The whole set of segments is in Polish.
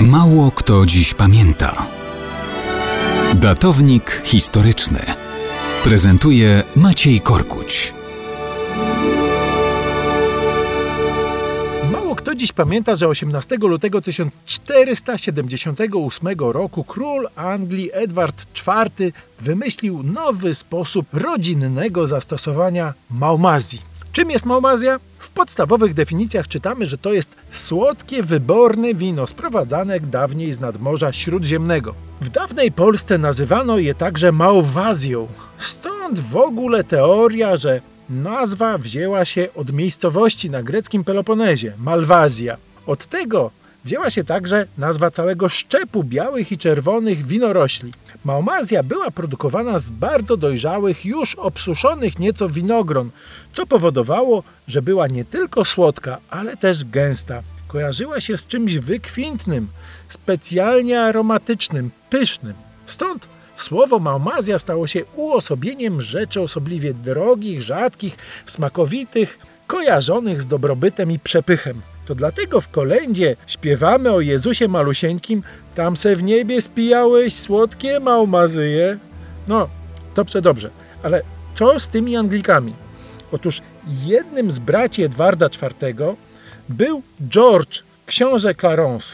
Mało kto dziś pamięta. Datownik historyczny prezentuje Maciej Korkuć. Mało kto dziś pamięta, że 18 lutego 1478 roku król Anglii Edward IV wymyślił nowy sposób rodzinnego zastosowania Malwazji. Czym jest Malwazja? W podstawowych definicjach czytamy, że to jest słodkie, wyborne wino sprowadzane dawniej z nadmorza śródziemnego. W dawnej Polsce nazywano je także Malwazją. Stąd w ogóle teoria, że nazwa wzięła się od miejscowości na greckim Peloponezie, Malwazja. Od tego wzięła się także nazwa całego szczepu białych i czerwonych winorośli. Malwazja była produkowana z bardzo dojrzałych, już obsuszonych nieco winogron, co powodowało, że była nie tylko słodka, ale też gęsta. Kojarzyła się z czymś wykwintnym, specjalnie aromatycznym, pysznym. Stąd słowo Malwazja stało się uosobieniem rzeczy osobliwie drogich, rzadkich, smakowitych, kojarzonych z dobrobytem i przepychem. To dlatego w kolędzie śpiewamy o Jezusie malusieńkim, tam se w niebie spijałeś słodkie Malwazyje. No, dobrze, ale co z tymi Anglikami? Otóż jednym z braci Edwarda IV był George, książę Clarence.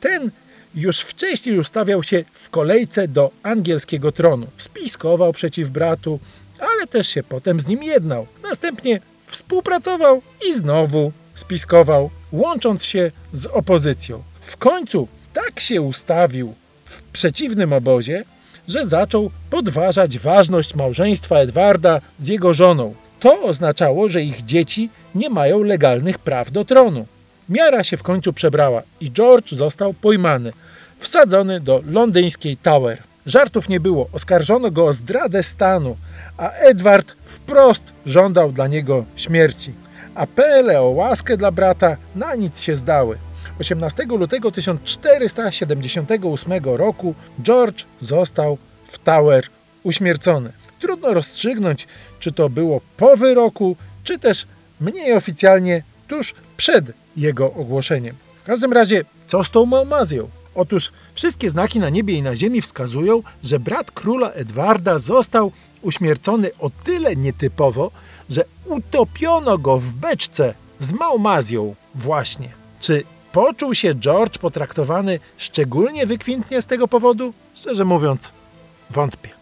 Ten już wcześniej ustawiał się w kolejce do angielskiego tronu. Spiskował przeciw bratu, ale też się potem z nim jednał. Następnie współpracował i znowu spiskował, łącząc się z opozycją. W końcu tak się ustawił w przeciwnym obozie, że zaczął podważać ważność małżeństwa Edwarda z jego żoną. To oznaczało, że ich dzieci nie mają legalnych praw do tronu. Miara się w końcu przebrała i George został pojmany, wsadzony do londyńskiej Tower. Żartów nie było, oskarżono go o zdradę stanu, a Edward wprost żądał dla niego śmierci. Apele o łaskę dla brata na nic się zdały. 18 lutego 1478 roku George został w Tower uśmiercony. Trudno rozstrzygnąć, czy to było po wyroku, czy też mniej oficjalnie tuż przed jego ogłoszeniem. W każdym razie, co z tą Malwazją? Otóż wszystkie znaki na niebie i na ziemi wskazują, że brat króla Edwarda został uśmiercony o tyle nietypowo, że utopiono go w beczce z Malwazją właśnie. Czy poczuł się George potraktowany szczególnie wykwintnie z tego powodu? Szczerze mówiąc, wątpię.